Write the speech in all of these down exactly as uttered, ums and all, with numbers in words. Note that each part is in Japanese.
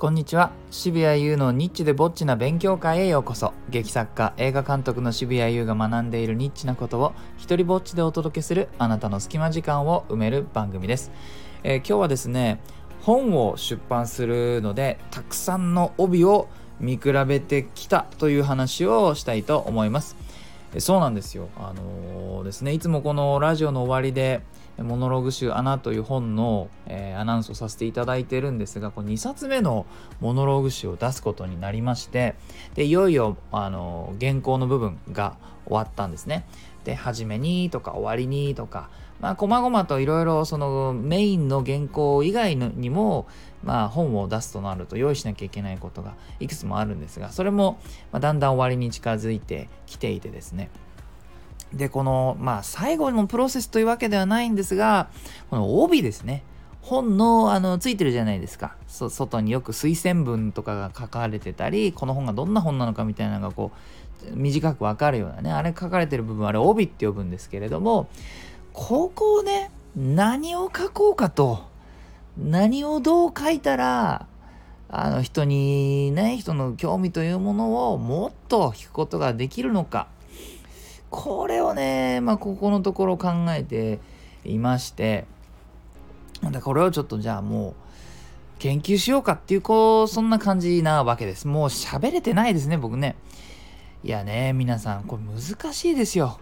こんにちは。渋谷優のニッチでぼっちな勉強会へようこそ。劇作家、映画監督の渋谷優が学んでいるニッチなことを一人ぼっちでお届けする、あなたの隙間時間を埋める番組です。えー、今日はですね、本を出版するのでたくさんの帯を見比べてきたという話をしたいと思います。そうなんですよ。あのー、ですね、いつもこのラジオの終わりでモノログ集アナという本の、えー、アナウンスをさせていただいてるんですが、このにさつめのモノログ集を出すことになりまして、でいよいよあの原稿の部分が終わったんですね。で、初めにとか終わりにとか、まあこまごまといろいろそのメインの原稿以外にも、まあ本を出すとなると用意しなきゃいけないことがいくつもあるんですが、それもだんだん終わりに近づいてきていてですね。で、このまあ最後のプロセスというわけではないんですが、この帯ですね、本のあのついてるじゃないですか。そ外によく推薦文とかが書かれてたり、この本がどんな本なのかみたいなのがこう短くわかるようなね、あれ書かれてる部分、あれ帯って呼ぶんですけれども、ここをね、何を書こうかと、何をどう書いたらあの人にね、人の興味というものをもっと引くことができるのか、これをね、まあ、ここのところ考えていまして、これをちょっとじゃあもう研究しようかっていう、こうそんな感じなわけです。もう喋れてないですね、僕ね。いやね、皆さんこれ難しいですよ。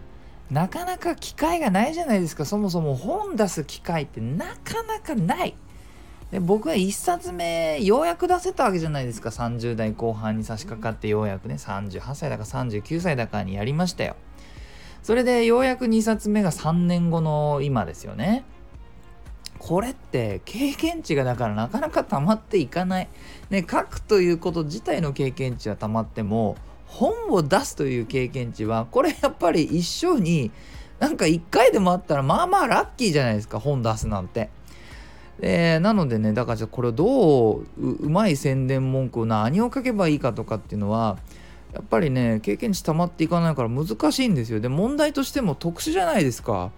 なかなか機会がないじゃないですか。そもそも本出す機会ってなかなかない。で、僕はいっさつめようやく出せたわけじゃないですか。さんじゅう代後半に差し掛かってようやくね、さんじゅうはっさいだかさんじゅうきゅうさいだかにやりましたよ。それでようやくにさつめがさんねんごの今ですよね。これって経験値がだからなかなか溜まっていかない、ね、書くということ自体の経験値は溜まっても、本を出すという経験値はこれやっぱり一生になんかいっかいでもあったらまあまあラッキーじゃないですか、本出すなんて。で、なのでね、だからこれをどう う, うまい宣伝文句を何を書けばいいかとかっていうのはやっぱりね、経験値溜まっていかないから難しいんですよ。で、問題としても特殊じゃないですか。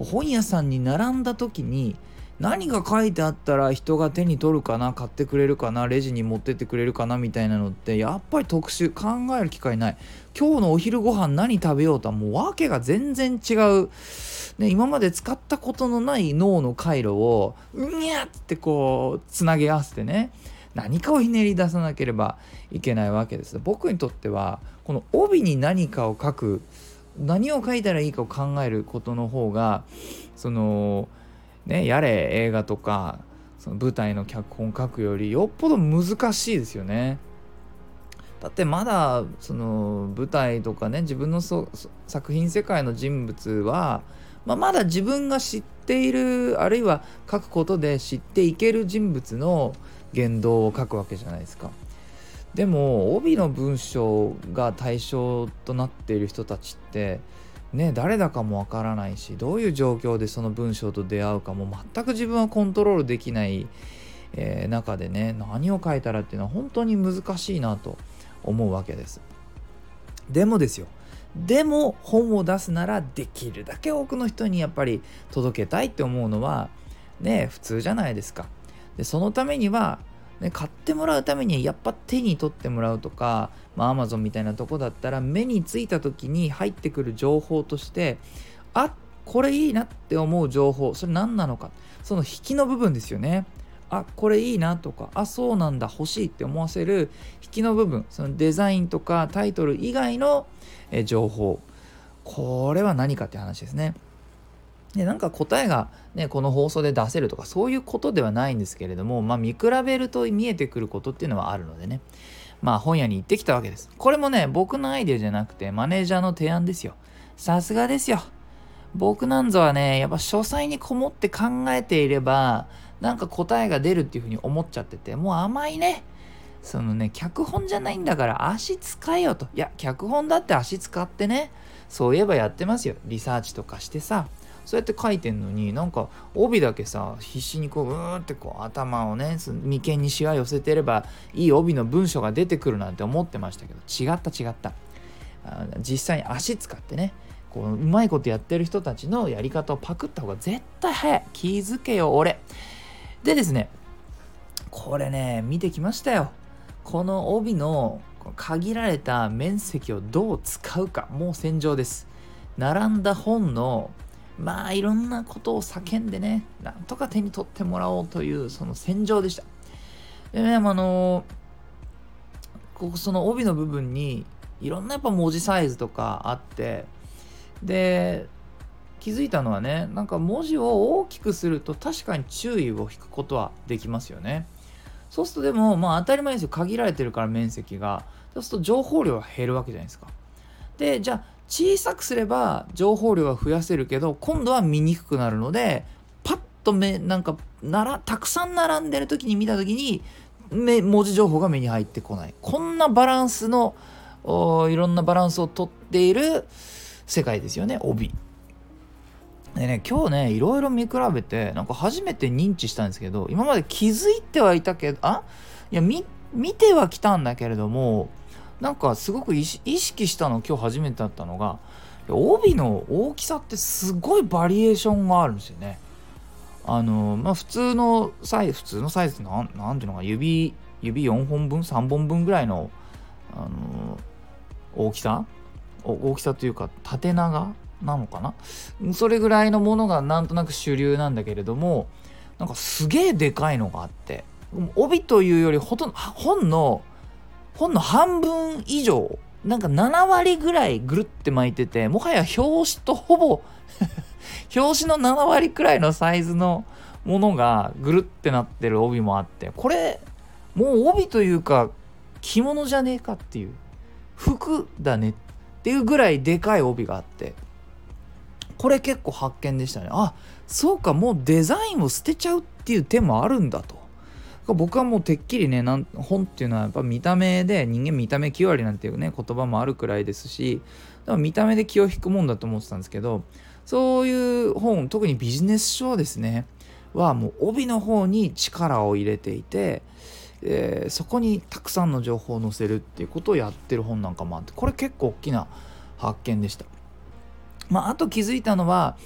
本屋さんに並んだ時に何が書いてあったら人が手に取るかな、買ってくれるかな、レジに持ってってくれるかなみたいなのってやっぱり特殊、考える機会ない。今日のお昼ご飯何食べようとはもう訳が全然違う、ね、今まで使ったことのない脳の回路をうにゃってこうつなげ合わせてね、何かをひねり出さなければいけないわけです。僕にとってはこの帯に何かを書く、何を書いたらいいかを考えることの方が、そのね、やれ映画とかその舞台の脚本書くよりよっぽど難しいですよね。だってまだその舞台とかね、自分のそ作品世界の人物は、まあ、まだ自分が知っている、あるいは書くことで知っていける人物の言動を書くわけじゃないですか。でも帯の文章が対象となっている人たちってね、誰だかもわからないし、どういう状況でその文章と出会うかも全く自分はコントロールできない、えー、中でね、何を書いたらっていうのは本当に難しいなと思うわけです。でもですよ、でも本を出すならできるだけ多くの人にやっぱり届けたいって思うのはね、普通じゃないですか。で、そのためにはね、買ってもらうためにやっぱ手に取ってもらうとか、まあ、Amazon みたいなとこだったら目についた時に入ってくる情報として、あ、これいいなって思う情報、それ何なのか、その引きの部分ですよね。あ、これいいなとか、あ、そうなんだ、欲しいって思わせる引きの部分、そのデザインとかタイトル以外の情報、これは何かって話ですね。で、なんか答えがね、この放送で出せるとかそういうことではないんですけれども、まあ見比べると見えてくることっていうのはあるのでね、まあ本屋に行ってきたわけです。これもね、僕のアイデアじゃなくてマネージャーの提案ですよ。さすがですよ。僕なんぞはね、やっぱ書斎にこもって考えていればなんか答えが出るっていうふうに思っちゃってて、もう甘いね、そのね、脚本じゃないんだから足使えよと。いや、脚本だって足使ってね、そういえばやってますよ、リサーチとかしてさ、そうやって書いてんのに、なんか帯だけさ、必死にこううーんってこう頭をね、眉間にシワ寄せてればいい帯の文章が出てくるなんて思ってましたけど、違った違った。あ、実際に足使ってね、こううまいことやってる人たちのやり方をパクった方が絶対早い、気づけよ俺。でですね、これね見てきましたよ。この帯の限られた面積をどう使うか、もう戦場です。並んだ本のまあいろんなことを叫んでね、なんとか手に取ってもらおうというその戦場でした。でね、あのここその帯の部分にいろんなやっぱ文字サイズとかあって、で気づいたのはね、なんか文字を大きくすると確かに注意を引くことはできますよね。そうするとでもまあ当たり前ですよ、限られてるから面積が。そうすると情報量は減るわけじゃないですか。でじゃあ小さくすれば情報量は増やせるけど、今度は見にくくなるので、パッと目なんかならたくさん並んでる時に見た時に目文字情報が目に入ってこない。こんなバランスのいろんなバランスをとっている世界ですよね、帯でね。今日ねいろいろ見比べてなんか初めて認知したんですけど、今まで気づいてはいたけどあいや 見, 見てはきたんだけれども、なんかすごく意識したの今日初めてだったのが、帯の大きさってすごいバリエーションがあるんですよね。あのまあ普通のサイズ、普通のサイズなんなんていうのか、指指よんほんぶんさんぼんぶんぐらいの、あの大きさ大きさというか縦長なのかな、それぐらいのものがなんとなく主流なんだけれども、なんかすげえでかいのがあって、帯というよりほとんど本の本の半分以上、なんかななわりぐらいぐるって巻いてて、もはや表紙とほぼ表紙のななわりくらいのサイズのものがぐるってなってる帯もあって、これもう帯というか着物じゃねえかっていう、服だねっていうぐらいでかい帯があって、これ結構発見でしたね。あ、そうか、もうデザインを捨てちゃうっていう手もあるんだと。僕はもうてっきりね、なん本っていうのはやっぱ見た目で、人間見た目きゅうわりなんていうね言葉もあるくらいですし、だから見た目で気を引くもんだと思ってたんですけど、そういう本、特にビジネス書ですねはもう帯の方に力を入れていて、えー、そこにたくさんの情報を載せるっていうことをやってる本なんかもあって、これ結構大きな発見でした。まあ、あと気づいたのは、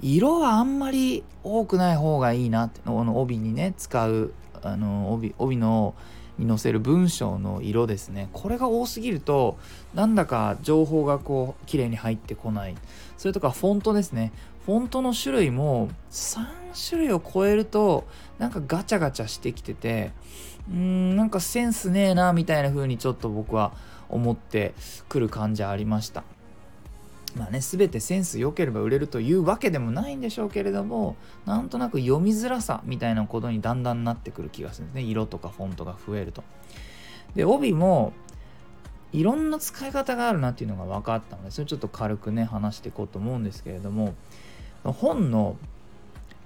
色はあんまり多くない方がいいなって、この帯にね使うあの 帯, 帯のに載せる文章の色ですね、これが多すぎるとなんだか情報がこう綺麗に入ってこない。それとかフォントですね、フォントの種類もさんしゅるいを超えるとなんかガチャガチャしてきてて、うーんなんかセンスねえなみたいな風にちょっと僕は思ってくる感じありました。まあね、全てセンス良ければ売れるというわけでもないんでしょうけれども、なんとなく読みづらさみたいなことにだんだんなってくる気がするんですね、色とかフォントが増えると。で帯もいろんな使い方があるなっていうのが分かったので、それちょっと軽くね話していこうと思うんですけれども、本の、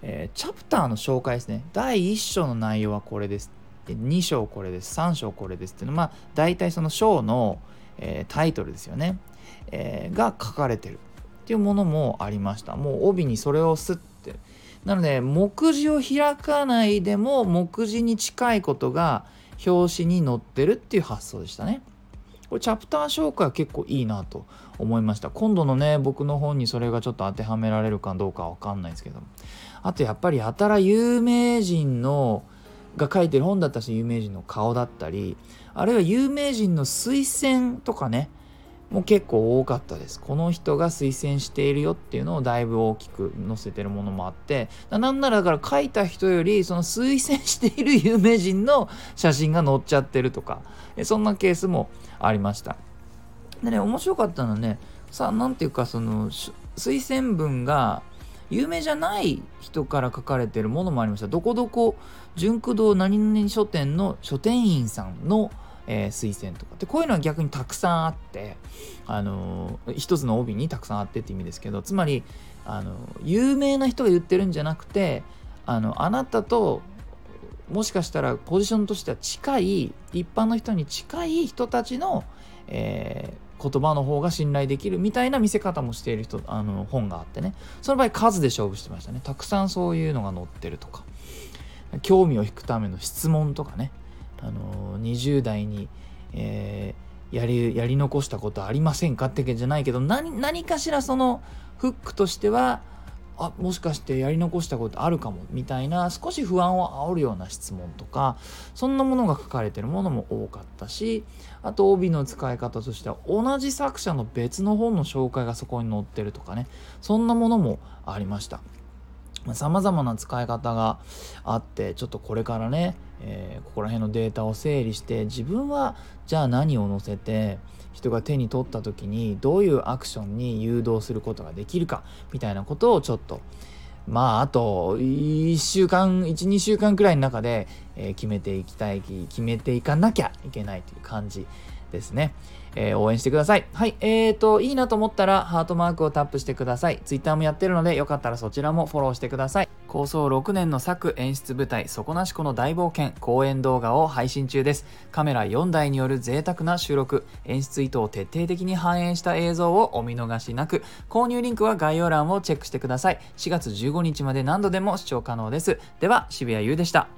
えー、チャプターの紹介ですね。だいいっしょうの内容はこれです、にしょうこれです、さんしょうこれですっていうのは、まあ、大体その章の、えー、タイトルですよね、えー、が書かれてるっていうものもありました。もう帯にそれをすって、なので目次を開かないでも目次に近いことが表紙に載ってるっていう発想でしたね。これチャプター紹介は結構いいなと思いました。今度のね僕の本にそれがちょっと当てはめられるかどうかわかんないですけども、あとやっぱりやたら有名人のが書いてる本だったし、有名人の顔だったり、あるいは有名人の推薦とかねもう結構多かったです。この人が推薦しているよっていうのをだいぶ大きく載せてるものもあって、なんならだから書いた人よりその推薦している有名人の写真が載っちゃってるとか、そんなケースもありました。でね、面白かったのはね、さあなんていうかその推薦文が有名じゃない人から書かれてるものもありました。どこどこ純駆堂何々書店の書店員さんの、えー、推薦とかで、こういうのは逆にたくさんあって、あのー、一つの帯にたくさんあってって意味ですけど、つまり、あのー、有名な人が言ってるんじゃなくて、あの、あなたともしかしたらポジションとしては近い一般の人に近い人たちの、えー言葉の方が信頼できるみたいな見せ方もしている人、あの本があってね、その場合数で勝負してましたね。たくさんそういうのが載ってるとか、興味を引くための質問とかね、あのにじゅうだいに、えー、やりやり残したことありませんかってけじゃないけど、 何, 何かしらそのフックとしてはあ、もしかしてやり残したことあるかもみたいな少し不安を煽るような質問とか、そんなものが書かれているものも多かったし、あと帯の使い方としては同じ作者の別の本の紹介がそこに載ってるとかね、そんなものもありました。様々な使い方があって、ちょっとこれからね、えー、ここら辺のデータを整理して、自分はじゃあ何を載せて人が手に取った時にどういうアクションに誘導することができるかみたいなことを、ちょっとまああといっしゅうかん いちにしゅうかんくらいの中で、えー、決めていきたい決めていかなきゃいけないという感じですね。えー、応援してください。はい、えーと、いいなと思ったらハートマークをタップしてください。Twitterもやってるので、よかったらそちらもフォローしてください。構想ろくねんの作演出舞台、底なしこの大冒険公演動画を配信中です。カメラよんだいによる贅沢な収録、演出意図を徹底的に反映した映像をお見逃しなく。購入リンクは概要欄をチェックしてください。しがつじゅうごにちまで何度でも視聴可能です。では、渋谷優でした。